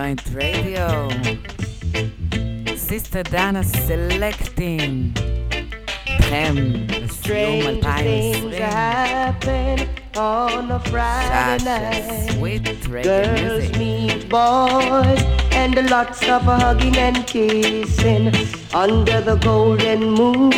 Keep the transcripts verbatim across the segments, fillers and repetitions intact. Joint Radio. Sister Dana selecting Hem. Strange things happen on a Friday night. Sweet girls music. Meet boys and lots of hugging and kissing under the golden moon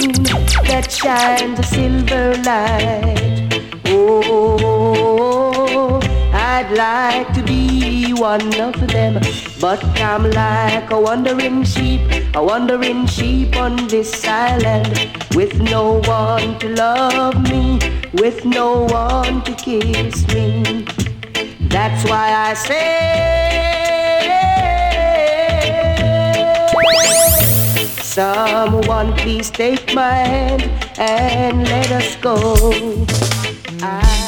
that shines a silver light. Oh, I'd like to be one of them, but I'm like a wandering sheep, a wandering sheep on this island, with no one to love me, with no one to kiss me. That's why I say, someone please take my hand and let us go. I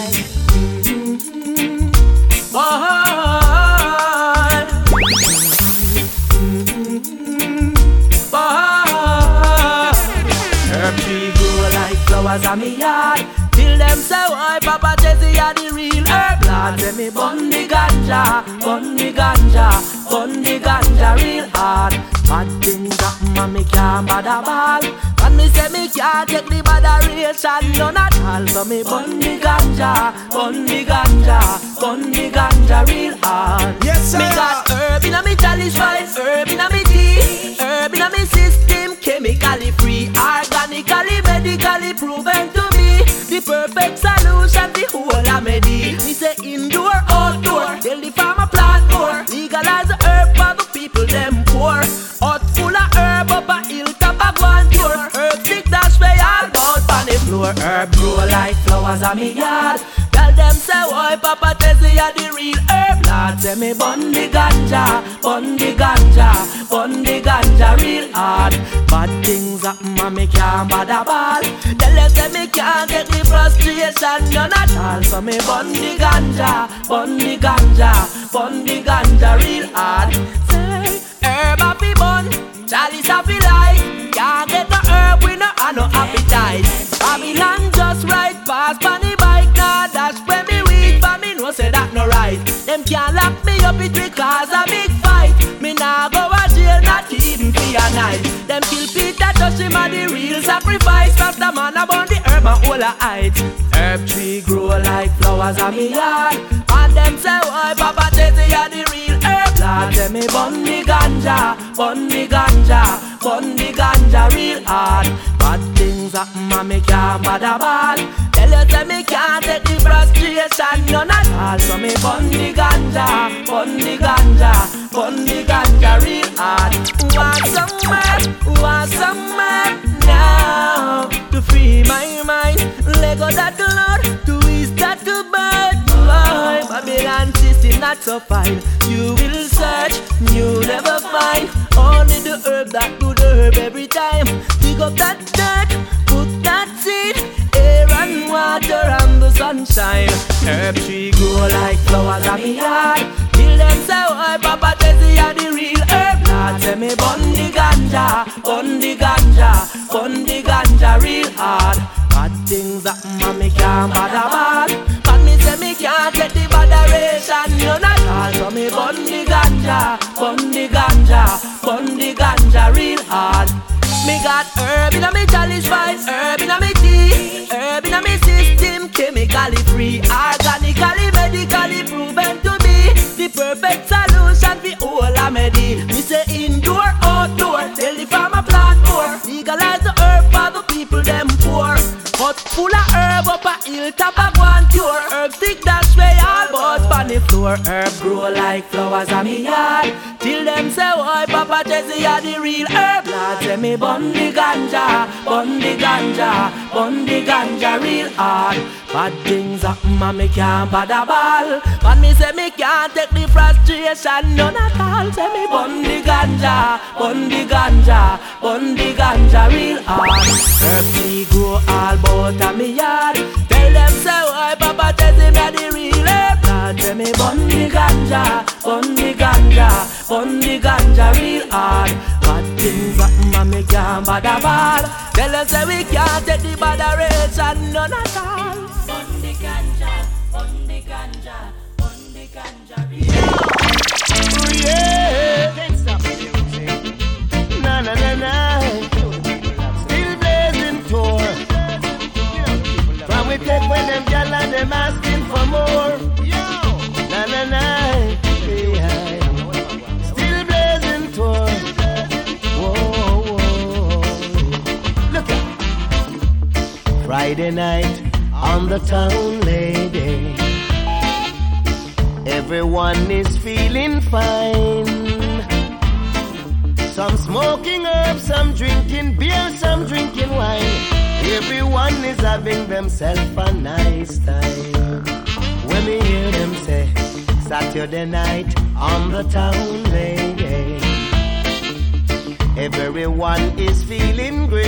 Herb tree grow like flowers on me yard. Till them say why Papa Jesse are the real herb plant. Let me bun the ganja, bun the ganja, bun the ganja real hard. Bad things happen and me can't bother ball. And me say me can't take the moderation, none at all. So me bun the ganja, bun the ganja, bun the ganja real hard. Yes, sir. Me got herb in a me chalice vice, herb in a me tea, herb in a me system, chemically free, organically, medically proven to be the perfect solution, the whole remedy. Me say indoor, outdoor, tell the farmer plant more, legalize the herb for the people them poor. Hot full of herb up a hill top of one cure. Herb sick that's way all bout on the floor. Herb grow like flowers on me yard. Tell them say why Papa Tessie are the real herb lad. Say me bun the ganja, bun the ganja, bun the ganja real hard. Bad things happen and me can't bother ball. Tell them say me can't get the frustration none at all. So me bun the ganja, bun the ganja, bun the ganja real hard. Say herb happy bun, chalice happy light. Can't get the herb, we no have no appetite. Babylon just right, pass by the bike. Nah, that's when me weak, but me no say that no right. Them can't lock me up, it will cause a big fight. Me nah go a jail, not even for a night. Them kill Peter, touch him and the real sacrifice. Cause the man about the herb and all a height. Herb tree grow like flowers on me yard. And them say, why Papa Jesse are the real lad, let me bun the ganja, bun the ganja, bun the ganja real hard. Bad things happen and me can't bother ball. Tell you say me can't take the frustration none at all. So me bun the ganja, bun the ganja, bun the ganja real hard. Who want some man, who want some man now to free my mind? Let go that load, to ease that burden. Babylon system not so fine. You will search, you never find. Only the herb that do the herb every time. Dig up that dirt, put that seed, air and water and the sunshine. Herb tree grow like flowers on me yard. Till them say why Papa Tessie are the real herb lad. Say me bun the ganja, bun the ganja, bun the ganja real hard. Bad things happen and me can't bother bad. Me can't get the botheration, you not all. So me bun the ganja, bun the ganja, bun the ganja real hard. Me got herb in a me chalice vice, herb in a me tea, herb in a me system, chemically free, organically, medically proven to be the perfect solution for all remedy. Me say indoor, outdoor, tell the farmer plant more, legalize the herb for the people them poor. Hot full of herb up a hill top of one cure. Herb stick that's way all but on the floor. Herb grow like flowers on me yard. Till them say why Papa Jesse are the real herb lad. Say me bun the ganja, bun the ganja, bun the ganja real hard. Bad things happen and me can't bother ball. But me say me can't take the frustration none at all. Say me bun the ganja, bun the ganja, bun the ganja real hard. Herb tree grow all but on me yard. Tell them say why Papa Jesse me the real herb lad. Say me bun the ganja, bun the ganja, bun the ganja real hard. Bad things happen and me can't bother ball. Tell them say we can't take the botheration none at all. Yeah! Friday night on the town lady. Everyone is feeling fine. Some smoking herbs, some drinking beer, some drinking wine. Everyone is having themselves a nice time. When we hear them say, Saturday night on the town lady. Everyone is feeling great.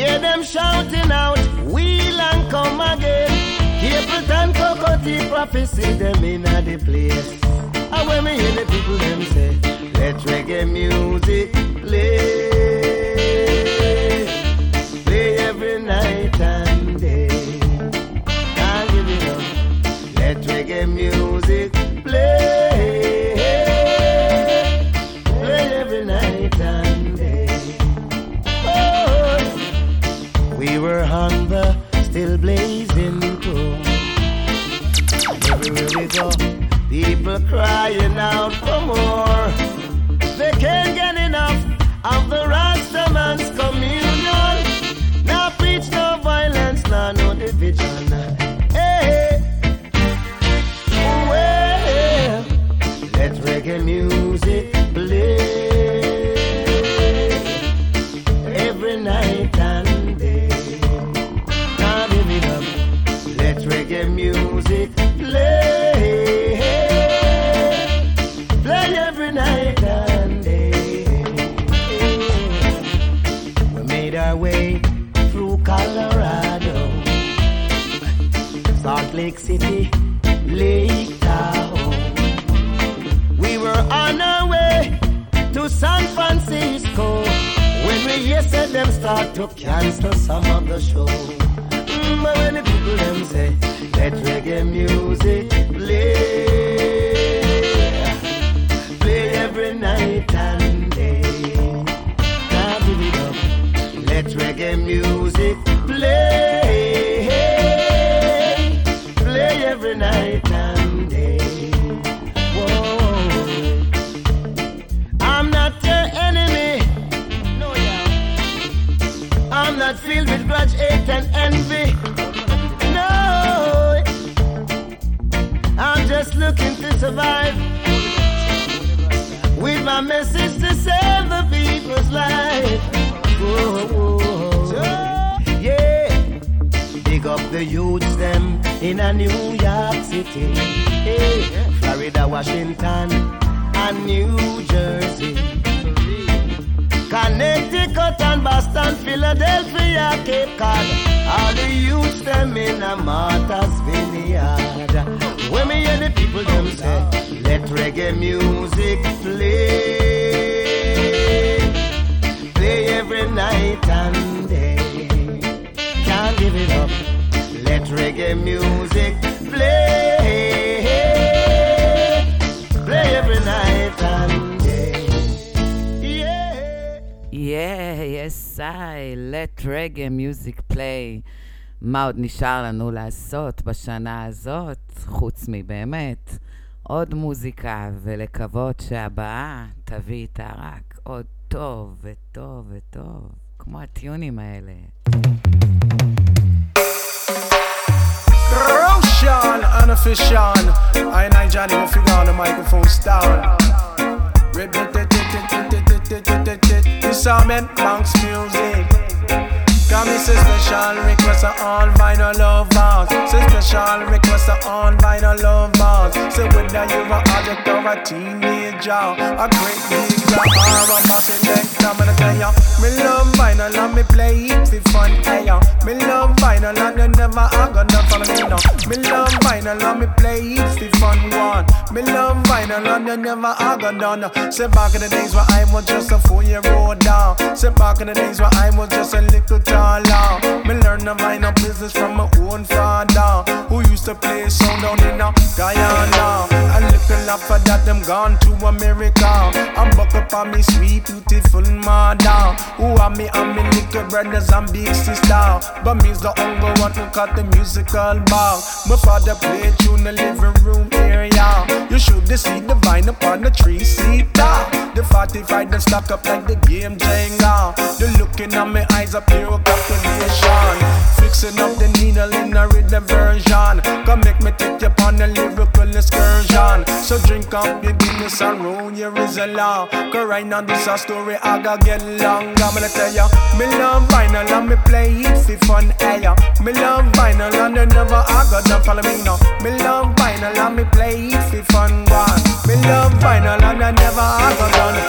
Hear them shouting out, wheel and come again. People and cocoa tea prophecy them in a the place. And when we hear the people them say, let reggae music play, play every night and day. Can't give it up. Let reggae music play. On the still blazing road, everywhere we go, people crying out for more. They can't get enough of the Rastaman's communion. Now preach no violence, now no division. Hey, well, let reggae music play every night and music play, play every night and day. We made our way through Colorado, Salt Lake City, Lake Tahoe. We were on our way to San Francisco when we yesterday them start to cancel some of the show. But when the people them say, let reggae music play, play every night and day. Now give it up. Let reggae music play, play every night and day. Whoa. I'm not your enemy. No, yeah. I'm not filled with grudge, hate and envy. Just looking to survive with my message to save the people's life. Whoa, whoa, whoa. Yeah, big up the youths them in a New York City, hey. Florida, Washington, and New Jersey, Connecticut and Boston, Philadelphia, Cape Cod. All the youths them in a Martha's Vineyard. When me and the people them say, let reggae music play, play every night and day. Can't give it up. Let reggae music play, play every night and day. Yeah, yeah, yes I. Let reggae music play. מה עוד נשאר לנו לעשות בשנה הזאת, חוץ מבאמת עוד מוזיקה, ולקוות שהבאה תביא איתה רק עוד טוב וטוב וטוב, כמו הטיונים האלה. רושן, אנפישן, אין אין ג'אני מופיגה על המייקרופון סטאון. This amen, Banks music. Come me say special request to all vinyl lovers. Say special request to all vinyl lovers. Say whether you a addict or a teenager, a great geezer or a bossy neck, I'm gonna tell ya. Me love vinyl and me play it for fun, hey ya. Me love vinyl and you never are gonna follow me now. Me love vinyl and me play it for fun, one. Me love vinyl and you never are gonna done. Say back in the days where I was just a four-year-old down. Say back in the days where I was just a little child. Me learn the vinyl business from my own father, who used to play sound down in a Guyana. I look buckle up for that them gone to America. I buckle up on me sweet beautiful mother, who are me and me little brothers and big sister. But me's the hunger want to cut the musical bar. My father play tune the living room area. You should see the vine upon the tree seater. The forty-five them stack up like the game Jenga. The looking at me eyes up here with captivation. Fixing up the needle in a rhythm version. Come make me take you upon a lyrical excursion. So drink up your Guinness and roll your Rizzola. Cause right now this a story I gotta get longer. I'm gonna tell ya, me love vinyl and me play it for fun, hey ya. Me love vinyl and you never I got done follow me now. Me love vinyl and me play it for fun, one. Me love vinyl and I never I got done.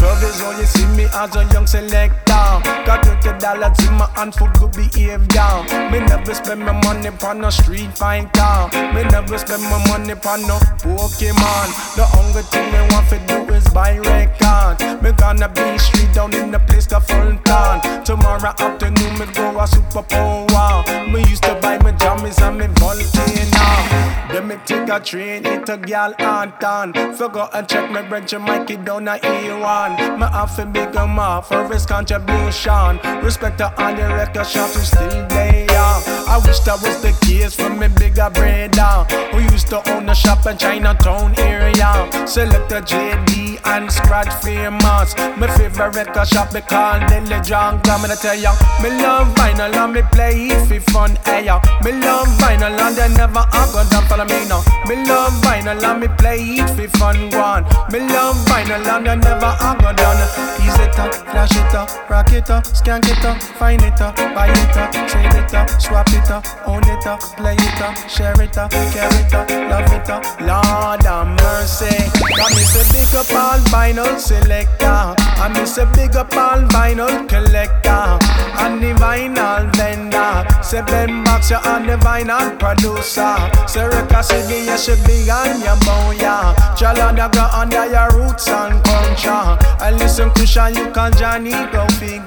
Twelve years old you see me as a young selector. Got twenty dollars in my hand for good behavior. Me never spend my money on a street fighter. Me never spend my money on no Pokemon. The only thing me want to do is buy records. Me gonna be street down in the place the full town. Tomorrow afternoon me go a super power. Me used to buy my jammies and me volcano. Then me take a train, hit a gal on town. Forgot and check my branch and Mikey down a A one. Me have to make a mark for his contribution. Respect to all the record shops who still there. I wish that was the case for me bigger brother, who used to own a shop in Chinatown area. Select a J D and Scratch famous. My favorite record shop be called Dilly Drunk. I'm gonna tell ya, me love vinyl and me play it for fun, hey ya. Me love vinyl and they never have gone down, follow me now. Me love vinyl and me play it for fun, one. Me love vinyl and they never have gone down. Ease it up, flash it up, rock it up, skank it up, find it up, buy it up, trade it up, swap it up, own it up, play it up, share it up, care it up, love it up, Lord have mercy. I miss a big up all vinyl selector. I miss a big up all vinyl collector. And the vinyl vendor. Say blend box, you are the vinyl producer. Say record C D, you should be on your boya. Jalada go under your roots and culture. And listen to Sean, you can Johnny go figure.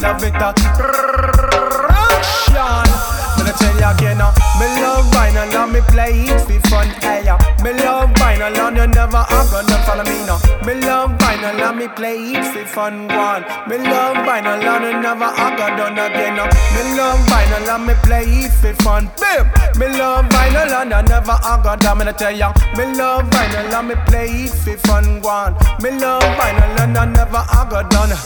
Love it up. Gonna tell ya again, uh, me love vinyl and me play it for fun, hey ya. Me love vinyl and you never have gonna follow me now. Me love vinyl and me play it for fun, one. Me love vinyl and you never have gonna again, uh, me love vinyl and me play it for fun, babe. Me love vinyl and you never have gonna. I'm gonna tell ya, me love vinyl and me play it for fun, one. Me love vinyl and you never have gonna.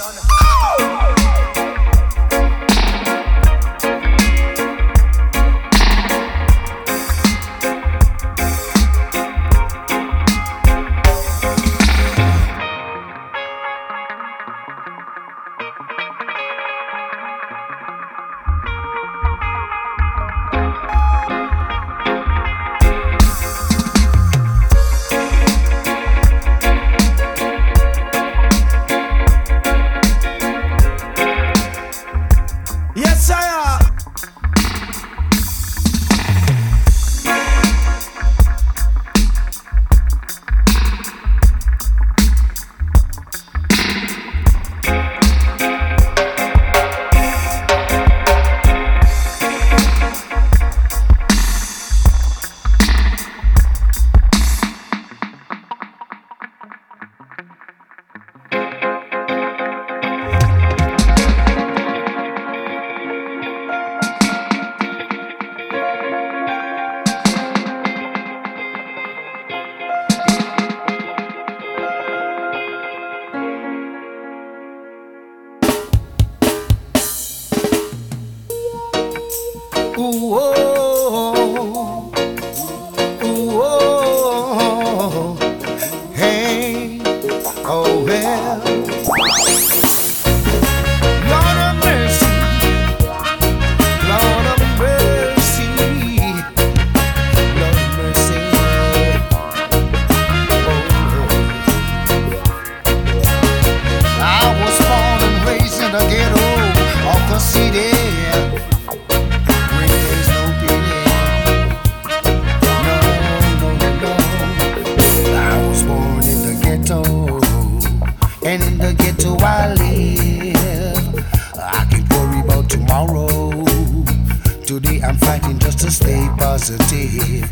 Positive,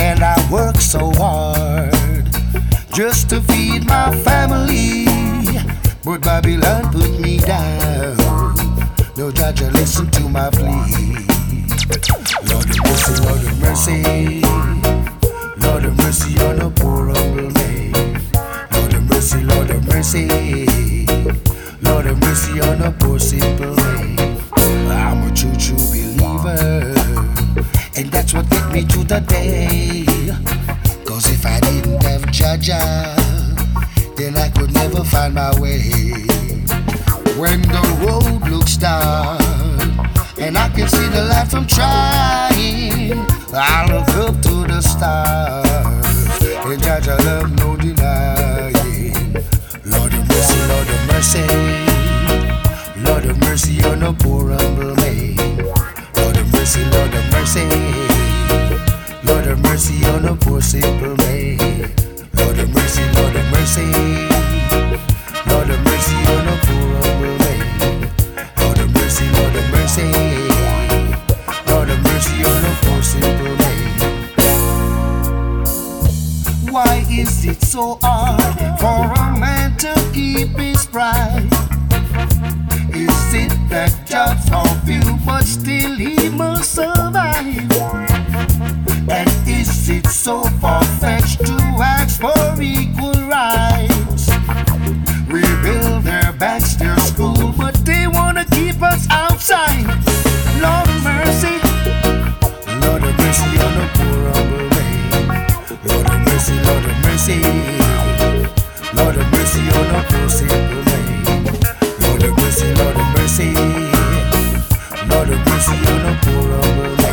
and I work so hard just to feed my family. But Babylon put me down. No, Jah, listen to my plea. Lord of mercy, Lord of mercy, Lord of mercy on a poor humble man. Lord of mercy, Lord of mercy, Lord of mercy on a poor simple man. I'm a true, true believer, and that's what get me to the day. Cause if I didn't have Jah Jah, then I could never find my way. When the road looks dark and I can see the light from trying, I look up to the stars, and Jah Jah love no denying. Lord of mercy, Lord of mercy, Lord of mercy on a poor humble man. Lord of mercy, Lord of mercy, Lord of mercy on a poor simple man. Lord of mercy, Lord of mercy, Lord of mercy on a poor humble man. Lord of mercy, Lord of mercy, Lord of mercy on a poor simple man. Why is it so hard for a man to keep his pride? Is it that Jah few, but still he must survive? And is it so far-fetched to ask for equal rights? We build their banks, their school, but they want to keep us outside. Lord of mercy, Lord of mercy on a poor humble man. Lord of mercy, Lord of mercy, Lord of mercy on a poor simple man. Lord of mercy, Lord of mercy, Lord of mercy on a poor humble man.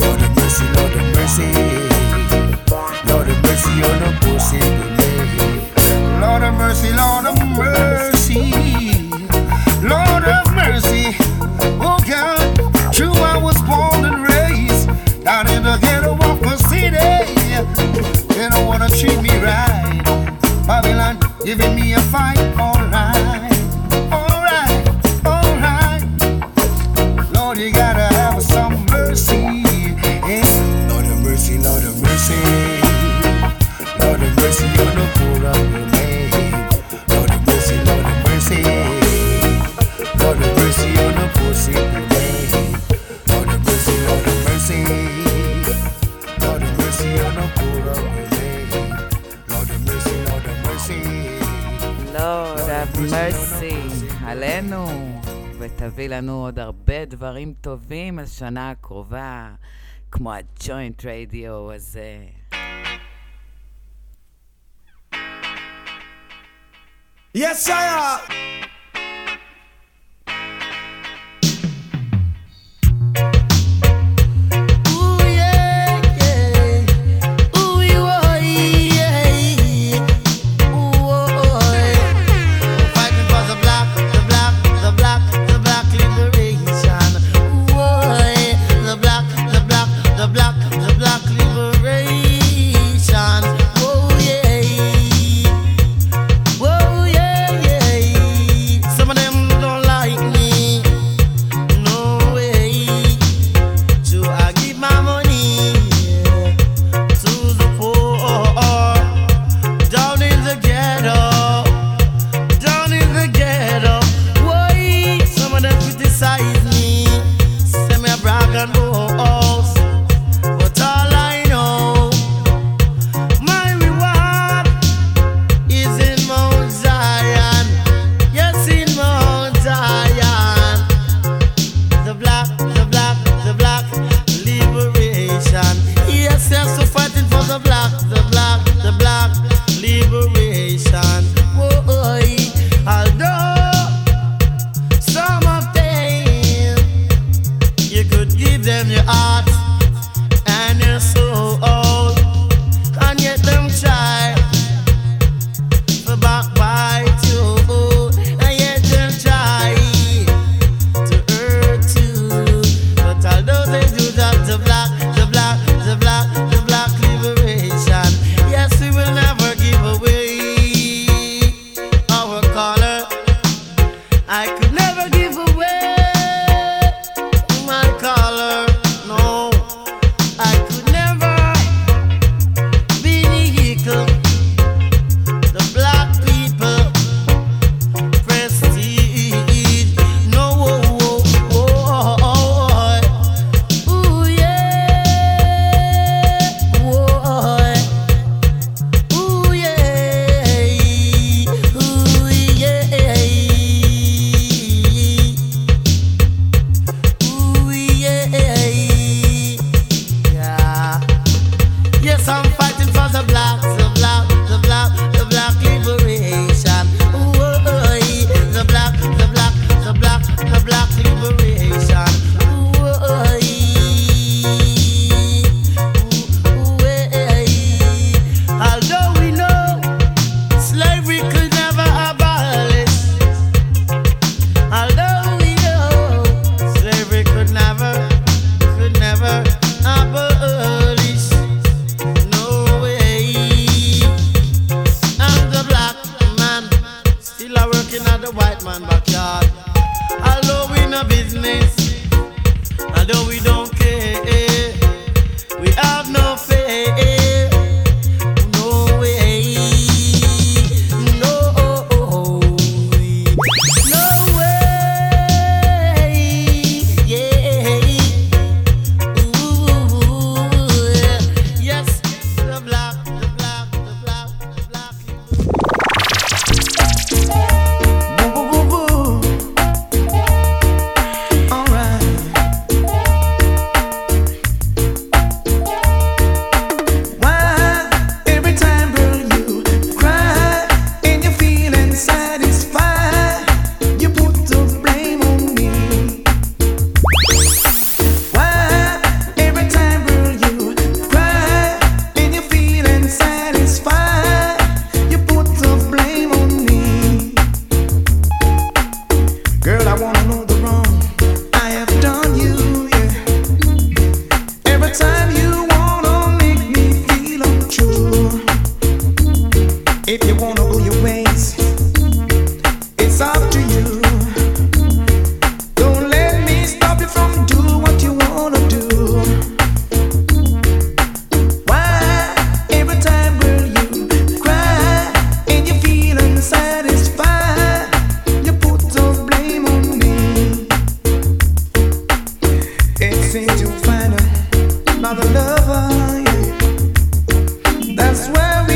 Lord of mercy, Lord of mercy on a poor simple man. Lord of mercy, Lord of mercy, Lord of mercy, oh God. True, I was born and raised down in the ghetto of the city. They don't wanna treat me right. Babylon giving me a fight, alright, alright, alright. Lord, you gotta have some mercy. Lord of mercy, Lord of mercy on a poor humble man. Lord of mercy, Lord of mercy, Lord of mercy on a poor simple man. Lord of mercy, Lord of mercy, Lord of mercy on a poor humble man. Lord of mercy, Lord of mercy, Lord of mercy, עלינו, ותביא לנו עוד הרבה דברים טובים על שנה הקרובה. כמו הג'וינט רדיו הזה. Yes, I am. Ooh, yeah, yeah. Ooh, oh, yeah, yeah. Ooh, oh, yeah. Fighting for the black, the black, the black, the black liberation. Ooh, oh, yeah. The black, the black, the black, the black liberation. Oh yeah, oh yeah, yeah. Some of them don't like me, no way. So I give my money, yeah, to the poor down in the ghetto, down in the ghetto. Why? Some of them criticize me, say me a brag and oh. Them our business, although we don't care. We have no faith, no way, no, no way, yeah. Ooh, yes, the black, the black, the black, the black. If you wanna go your ways, it's up to you. Don't let me stop you from doing what you wanna do. Why every time will you cry and you feel unsatisfied? You put the blame on me. It seems you find another lover, yeah. That's why the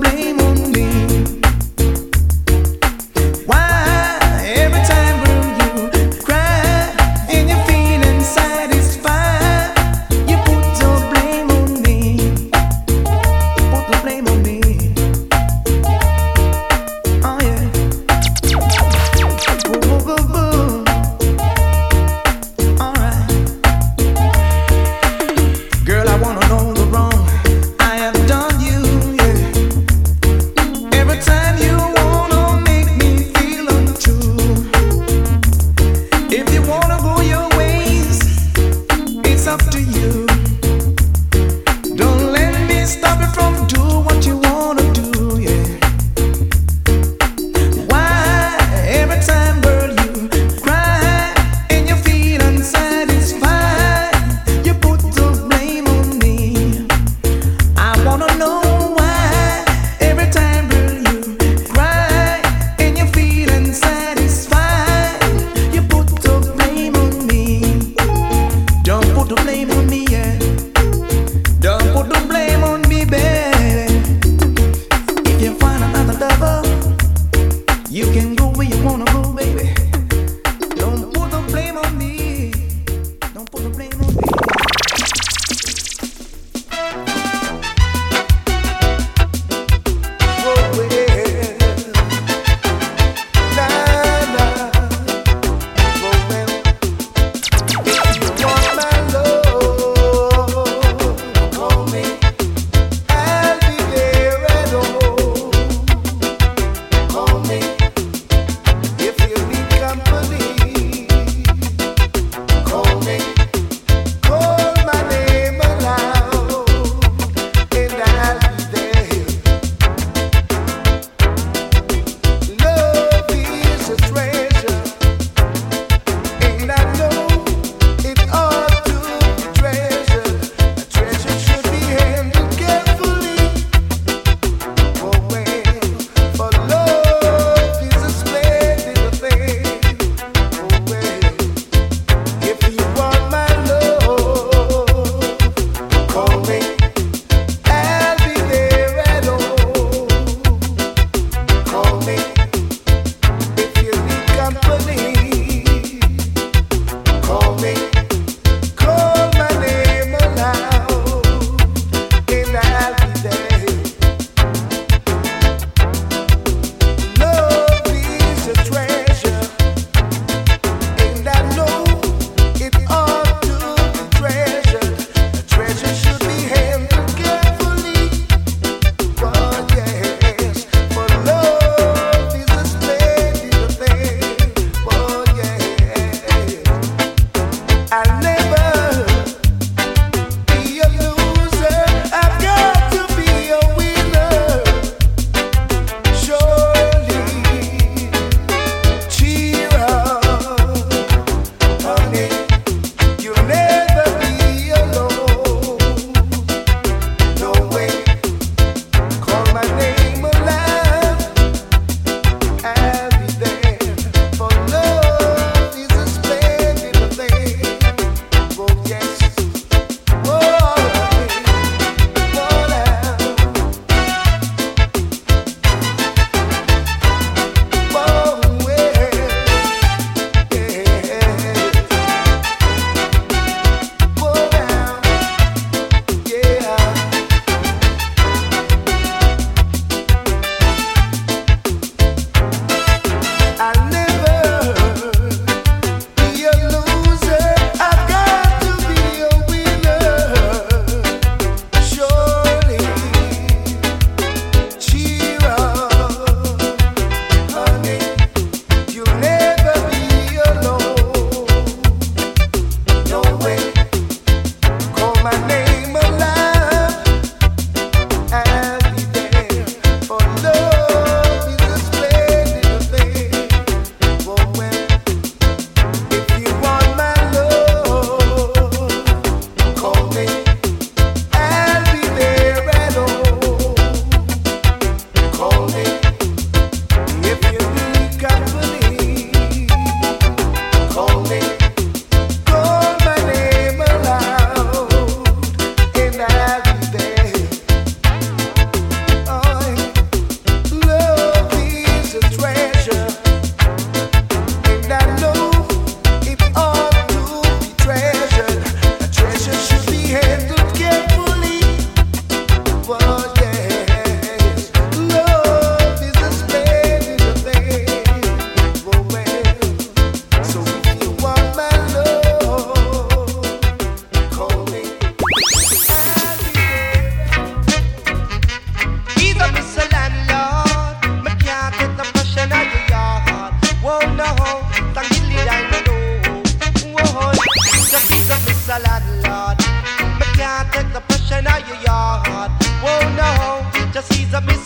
blame on me.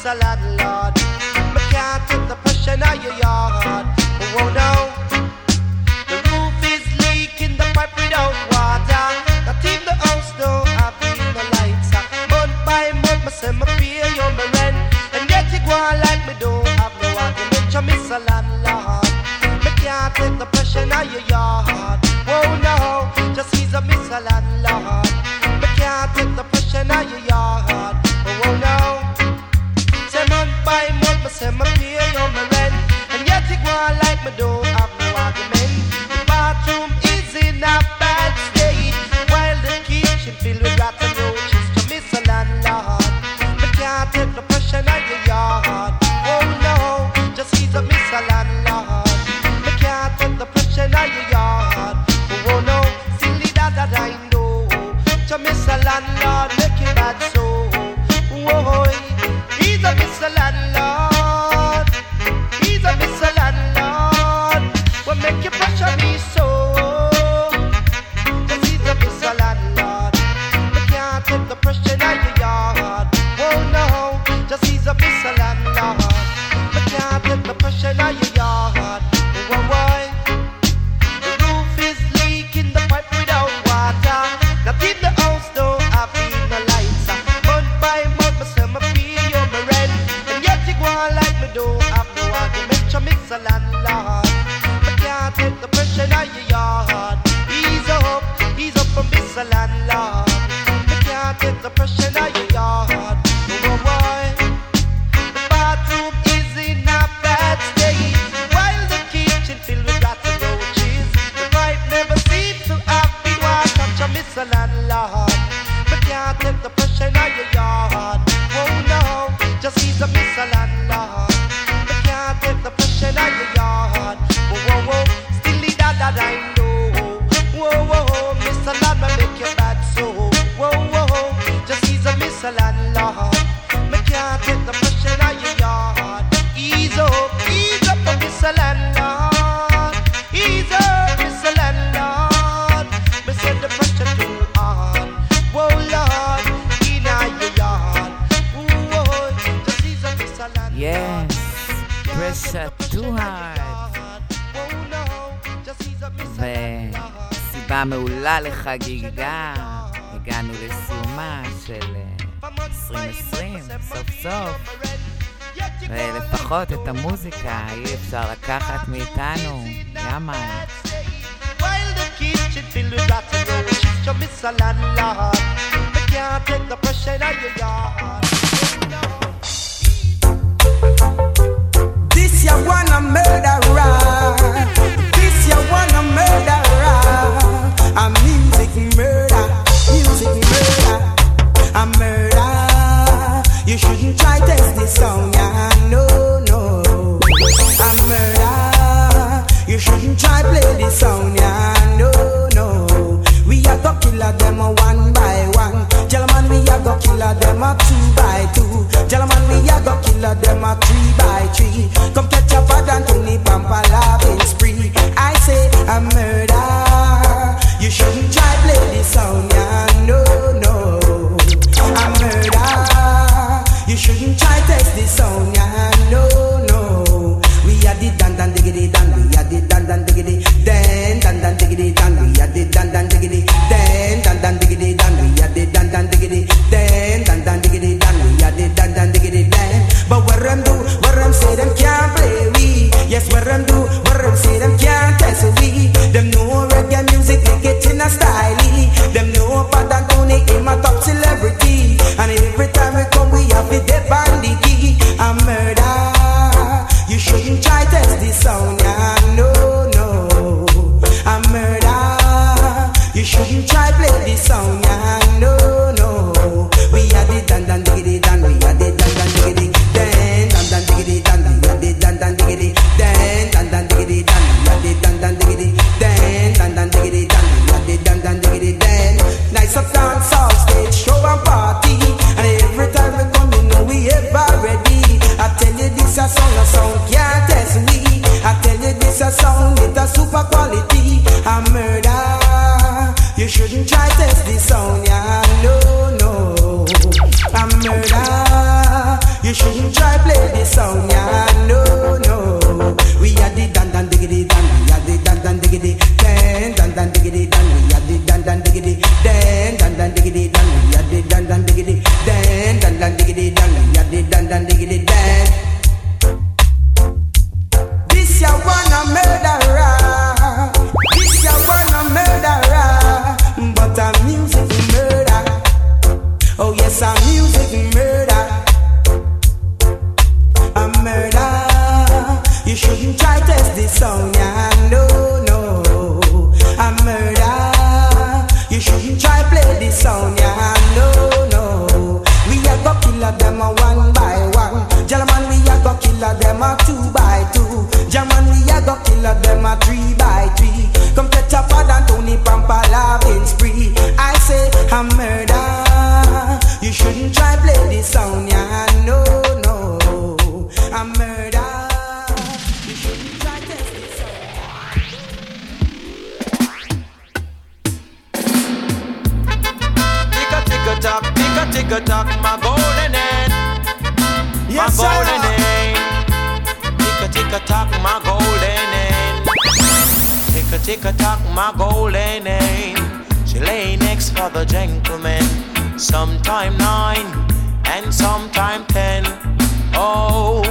a landlord, but can't take the pressure now you're yard. Oh no, the roof is leaking, the pipe without water. Not even the house no have the lights. Month by month, me say me pay you me rent, and yet you go like me don't have no argument. You miss a landlord, but can't take the pressure now you're yard. Oh no, just he's a miss a landlord, but can't take the pressure now you're yard. Oh no. Say my pay on my rent, and yet it go like me don't have no argument. The bathroom is in a bad state, while the kitchen filled with rotten roaches. To miss a landlord, but can't take the pressure on your yard. Oh no, just he's a miss a landlord, but can't take the pressure on your yard. Oh no, silly that that I know. To miss a landlord, make you bad so. Oh, he's a miss a landlord. חגיגה, הגענו לסיומה של עשרים עשרים, סוף סוף, ולפחות את המוזיקה אי אפשר לקחת מאיתנו, ימה. This you wanna murderer, this you wanna murderer. A music murder, music murder, a murder. You shouldn't try test this song, yeah, no, no. A murder, you shouldn't try play this song, yeah, no, no. We are go killer them a one by one, gentlemen. We are go killer them a two by two, gentlemen. We are go killer them a three by three. Come catch your bag and turn the bumper loving spree. I say a murder. You shouldn't try play this song, yeah, no, no. A murder. You shouldn't try test this song, yeah, no, no. We are the dan dan diggity dan, we are the dan dan diggity dan, dan dan diggity dan, we are the dan dan diggity dan, dan dan diggity dan, we are the dan dan diggity dan, dan dan diggity dan, we are the dan dan diggity dan. But what them do, what them say, them can't play we. Yes, what them do, what them say, them can't test we. Them know reggae music. In a style, them know Padan Tony in my top celebrity, and every time we come we have the dip on sound, yeah, no, no. We are the dan dan diggity dan, we are the dan dan diggity dan, dan dan diggity dan, we are the dan dan diggity dan, dan dan diggity dan, we are the dan dan diggity dan, dan dan diggity dan, we are the dan dan diggity dan. This ya wanna murderer, this ya wanna murderer, but I'm music murder. Oh yes, I'm music murder, I'm murder. You shouldn't try test this song, yeah, no, no. I'm murder. You shouldn't try play this song, yeah, no, no. We are go killer them a one by one, gentlemen. We are go killer them a two by two. German, we a go killer them a three by three. Come catch a pad and Tony Pampa loving spree. I say I'm murder. You shouldn't try play this song, yeah, no, no. I'm murder. You shouldn't try test this song. Tick a tick a tock, tick a tick a tock, my golden head, my golden head. Tick a tock, my golden name. Tick a tick a tock, my golden name. She lay next for the gentleman. Sometime nine and sometime ten. Oh,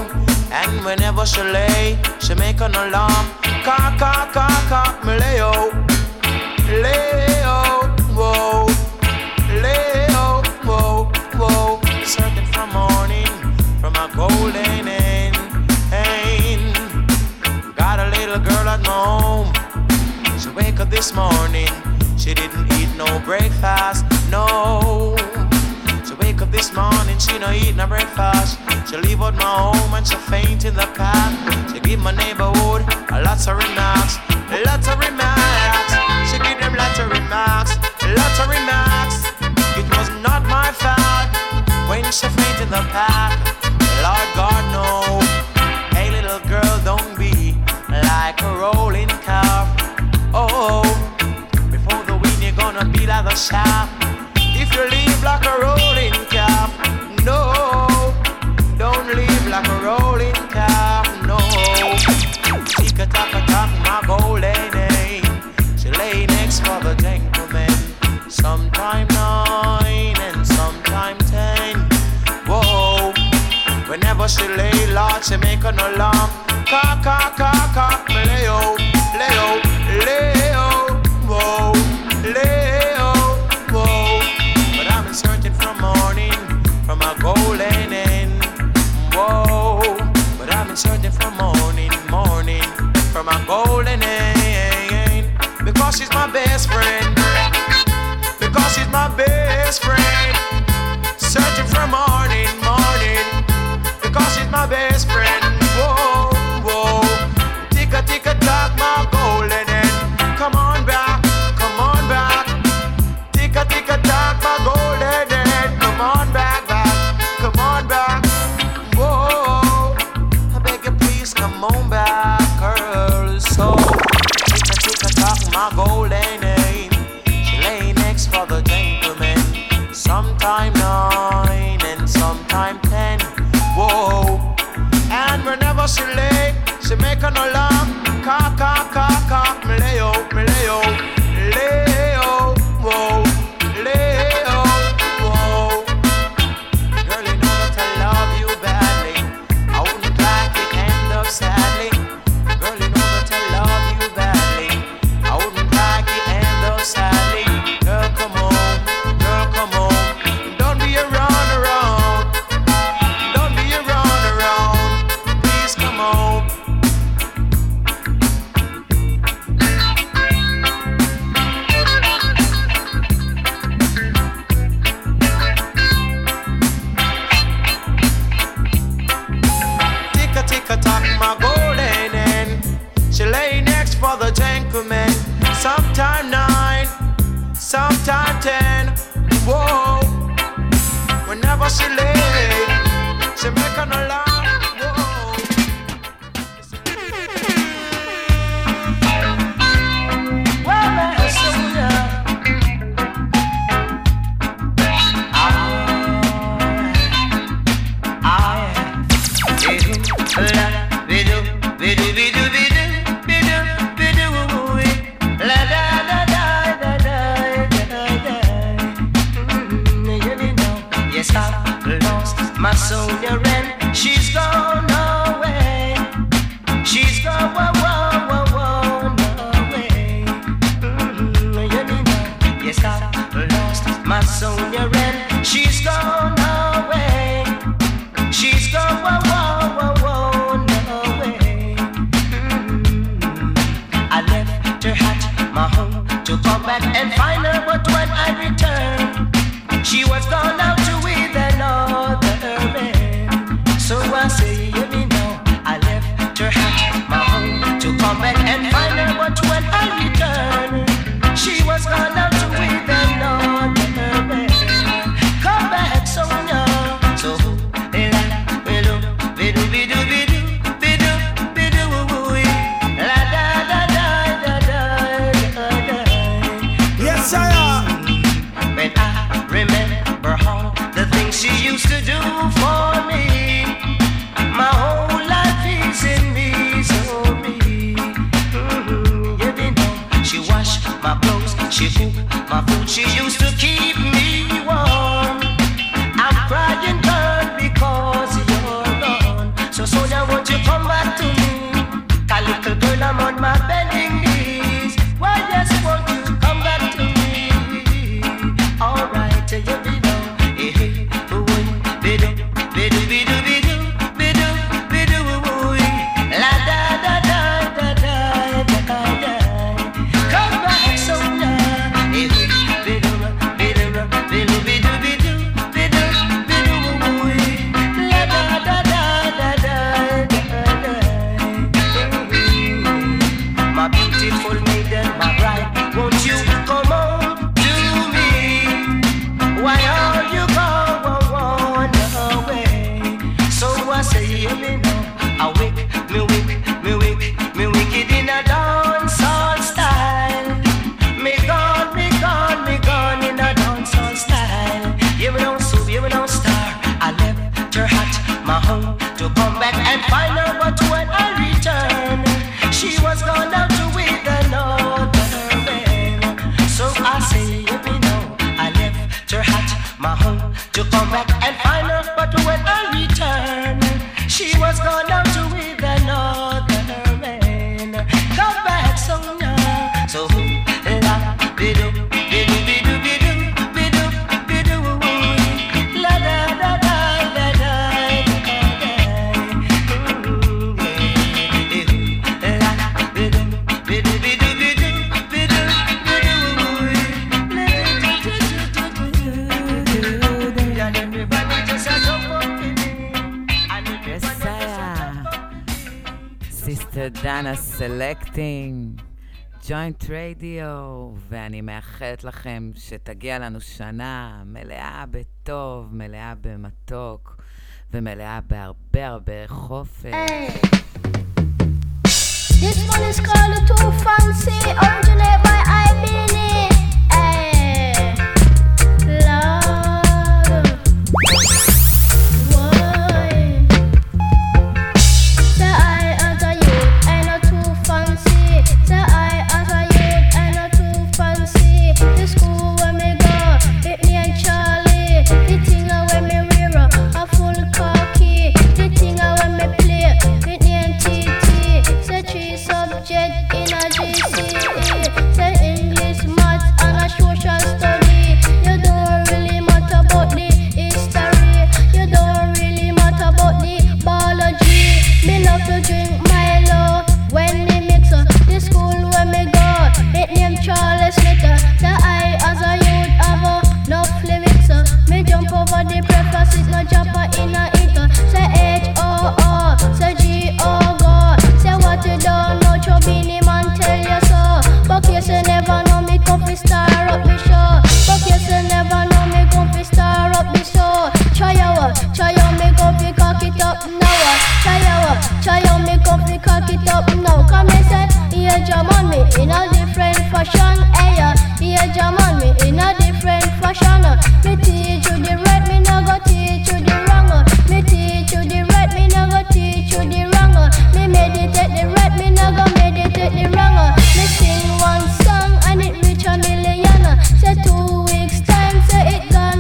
and whenever she lay, she make an alarm. Ka ka ka ka, me layo, layo, whoa, layo, whoa, whoa. Certain from morning, from my golden name. Girl at home, she wake up this morning. She didn't eat no breakfast, no. She wake up this morning, she no eat no breakfast. She leave out my home and she faint in the path. She give my neighborhood a lots of remarks, lots of remarks. She give them lots of remarks, lots of remarks. It was not my fault when she faint in the path. Lord God no. Hey little girl, don't be like a rolling calf. Oh, before the wind you're gonna be like a shaft. If you live like a rolling calf, no. Don't live like a rolling calf, no. Tick a tock a tock, my golden name. She lay next for the gentleman. Sometime nine and sometime ten. Whoa, whenever she lay, Lord, she make an alarm. Ka ka ka ka, leo, leo, leo, whoa, leo, whoa. But I've been searching from morning from a golden end, whoa. But I've been searching from morning, morning from a golden end, because she's my best friend, because she's my best friend. Searching from morning, morning, because she's my best friend. my soldier, and she's gone away. She's gone away. Mm-hmm. You need yes, I've lost my soldier, and she's gone away. She's gone away. Mm-hmm. I left her at my home to come back and find her, but when I returned, she was gone out to with another man. So I say, you know, I left her at my home to come back and find her, but when I returned, she was gone out to with another man. Come back, Sonia. So she used to do for me, my whole life is in misery. Mm-hmm. You didn't know. She washed my clothes, she cooked my food, she used to keep me warm. I'm crying, girl, because you're gone. So Sonia, won't you come back to me? A little girl, I'm on my bending knees. Why yes, won't you come back to me? All right, you didn't know. Hey, selecting joint radio, ואני מאחלת לכם שתגיע לנו שנה מלאה בטוב, מלאה במתוק ומלאה בהרבה הרבה חופש. Hey. This one is called Too Fancy, originate by Ibini. Hey. Love.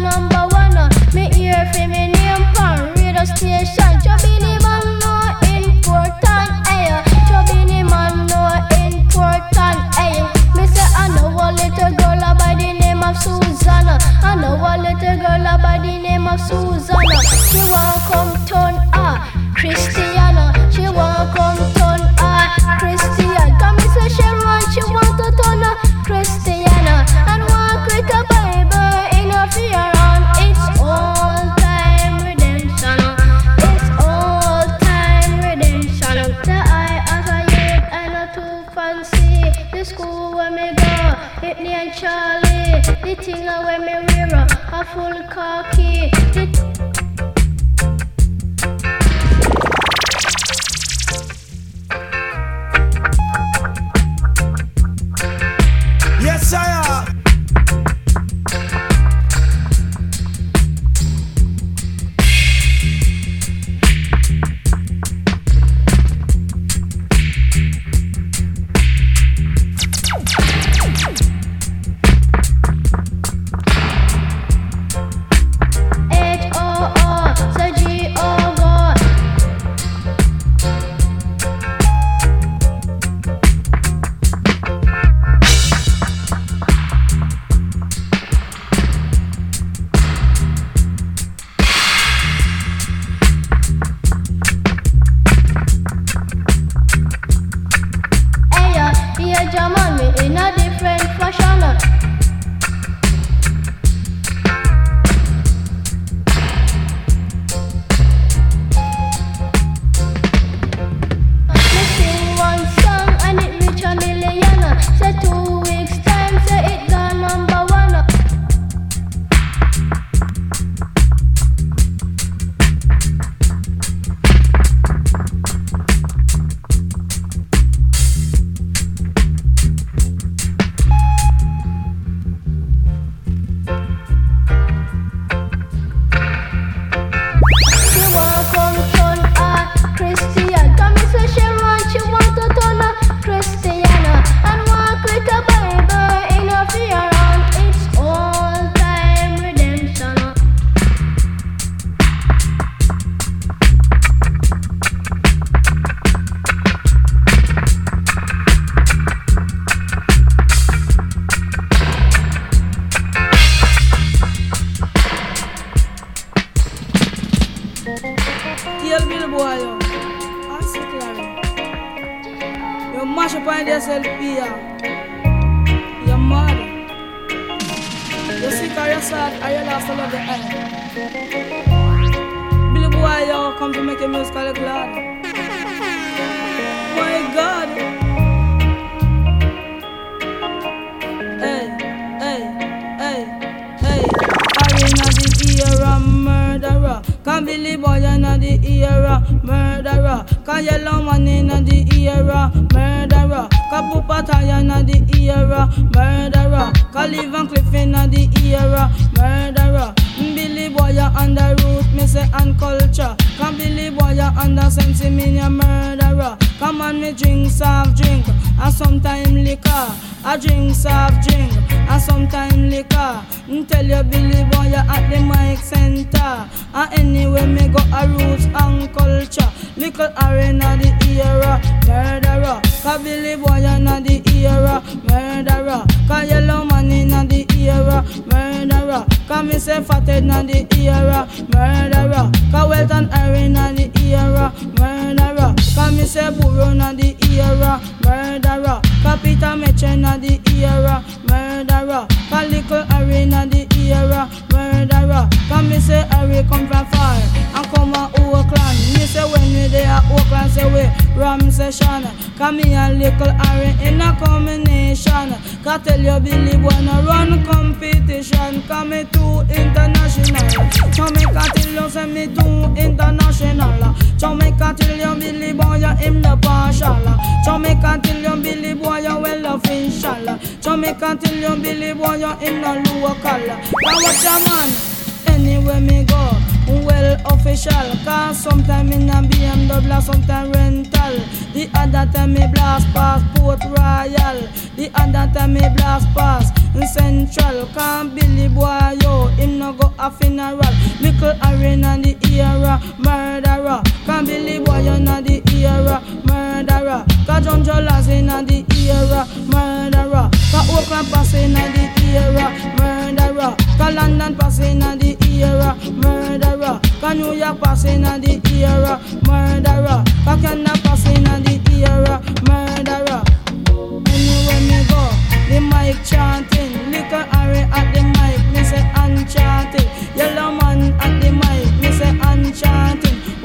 Number one, uh, me hear for me name Pan The thing I wear me wear a, a full khaki. The... Yes, I am.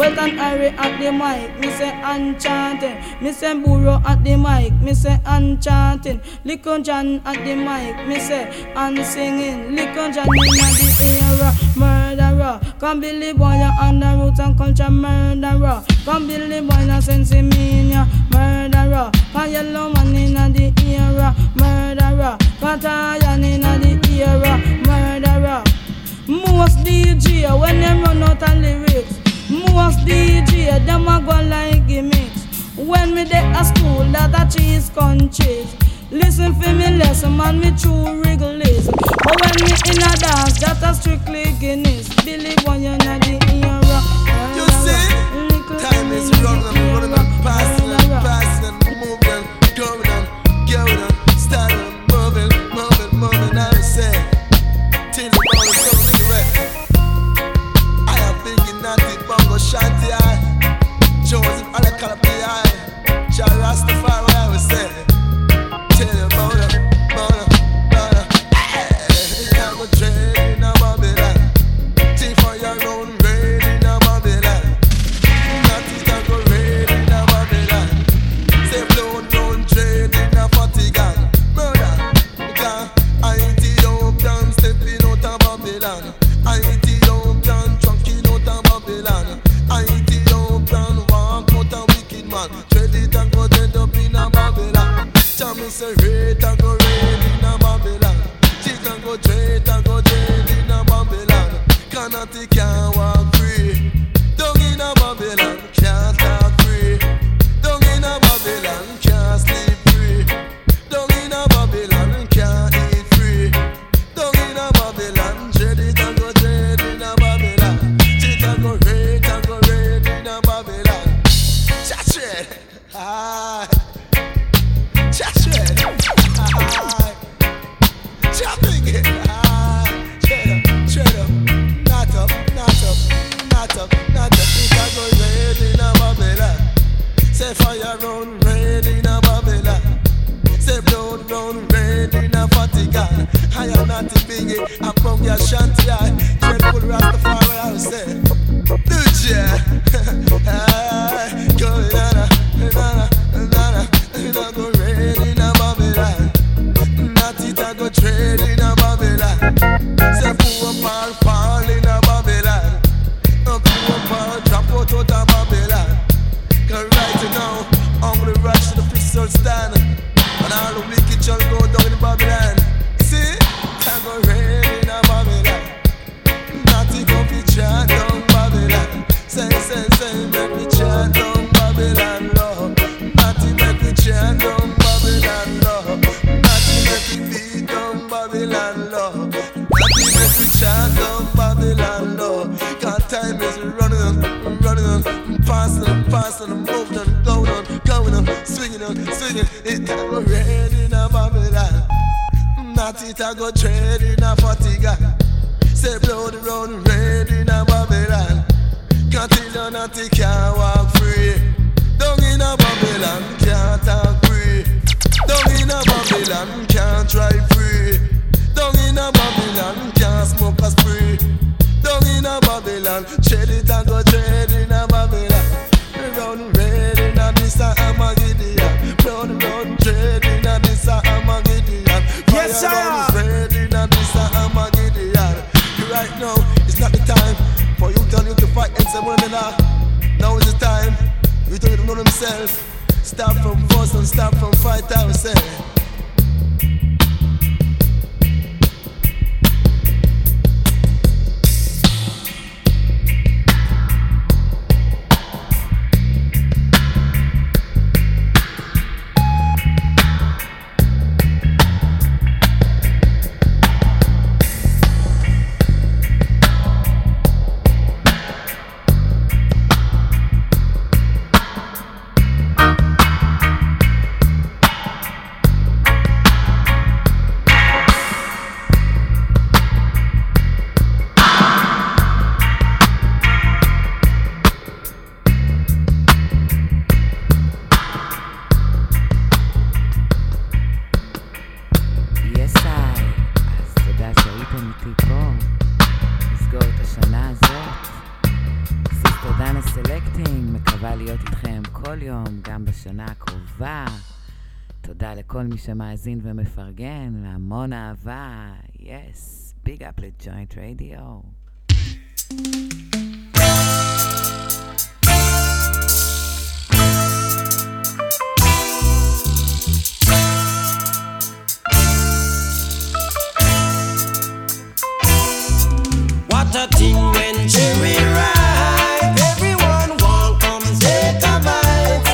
Wet and Irie at the mic, me say enchanting. Me say Burro at the mic, me say enchanting. Little John at the mic, me say and singing. Little John in the era, murderer. Come Billy Boy, you're on the roots and culture murderer. Come Billy Boy, you're sensing me, murderer. A yellow man in the era, murderer. Patayan in the era, murderer. Most D J when them run out of lyrics. Most D J them a go like gimmicks. When me dey a school that a cheese con chase. Listen for me lesson man me true wrigglies. But when me in a dance that a strictly Guinness. Billy Boy you know the era. You see, time is running and running and passing and passing and moving, coming and going and starting and moving, moving, moving. I say, till the ball is so direct. I am thinking that the bongo shanty eye, Joseph Alakalapi eye, Jah Rastafari. I would say, till the ball, ball, ball. Hey, I'm a train in a Babylon, tea for your own grain in a Babylon. Nazis can go raid in a Babylon, say blown down train in a forty gang. Murder, because I ain't the old plan stepping out of Babylon. I ain't the old plan drunking out of Babylon. I ain't the old plan walk out a wicked man. Trade it and go dead up in a Babylon. Jam is a raid and go raid in a Babylon. She can go trade and go jail in a Babylon. Cannot take and walk free. Dog in a Babylon, can't talk free. Dog in a Babylon, can't sleep free. Dog in a Babylon, can't eat free. Dog in a Babylon, dread it and go dread in a Babylon. Cheat and go raid and go raid in a Babylon. Cha-chred, aye. Cha-chred, aye. Cha-ping, aye. Chred up, chred up, not up, not up, not up, not up. It a go raid in a Babylon. Say fire round raid in a Babylon. Say blood round raid in a Vatican. I am not the biggie, I'm from your shanty. Dreadful Rastafari, I say, Lucia. Go nana, nana, nana. It a go raid in a Babylon. Not it a go trade in a Babylon. Say poor man fall in a Babylon. No poor man drop out of Babylon. Cause right now, I'm gonna rush to the pistol stand, and all the wicked shall go down in Babylon. See, can't go rain in a Babylon. Nothing gon' be chant down Babylon. Say, say, say, make me chant down Babylon, love. Nothing make me chant down Babylon, love. Nothing make me beat down Babylon, love. Nothing make me chant down Babylon, love. Cause time is running on, running on. Passing on, passing on, moving on, going on, going on, swinging on, swinging. It a go raid in a Babylon. Not it a go trade in a Fatiga. Say blood round raid in a Babylon. Can't tell you nothing, can't walk free. Down in a Babylon, can't talk free. Down in a Babylon, can't drive free. Down in a Babylon, can't smoke a spree. Down in a Babylon, trade it and go trade in a Babylon. Round red in a Mister Amagidian. Round round trade in a Mister Amagidian. Yes sir. Round red in a Mister Amagidian. Right now, it's not the time for you tell you to fight and say one another. Now is the time you don't even know themselves. Stop from force and stop from fight. I will say. מקווה להיות איתכם כל יום, גם בשנה הקרובה. תודה לכל מי שמאזין ומפרגן, והמון אהבה. Yes, big up to Giant Radio. What a thing when she will arrive, everyone won't come take a bite.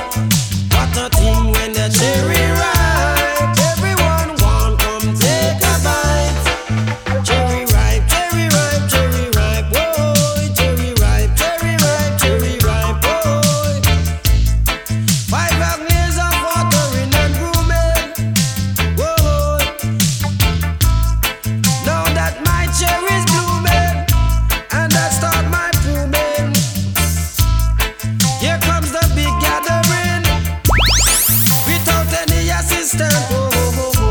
What a thing when the cherry ripe, everyone won't come take a bite. Cherry ripe, cherry ripe, cherry ripe, boy. Cherry ripe, cherry ripe, cherry ripe, boy. Five avenues of watering and grooming, boy. Now that my cherry's blooming, and I start my blooming. Here comes the big gathering, without any assistance. Oh, oh, oh, oh,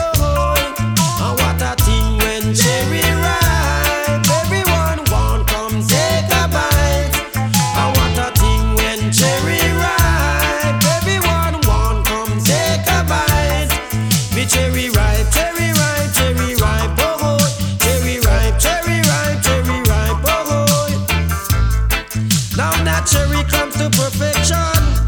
oh, oh. And what a thing when cherry ripe, everyone won't come take a bite. And what a thing when cherry ripe, everyone won't come take a bite. Me cherry ripe, cherry ripe, cherry ripe, oh, oh. Cherry ripe, cherry ripe, cherry ripe, oh, oh. Now that cherry comes to perfection,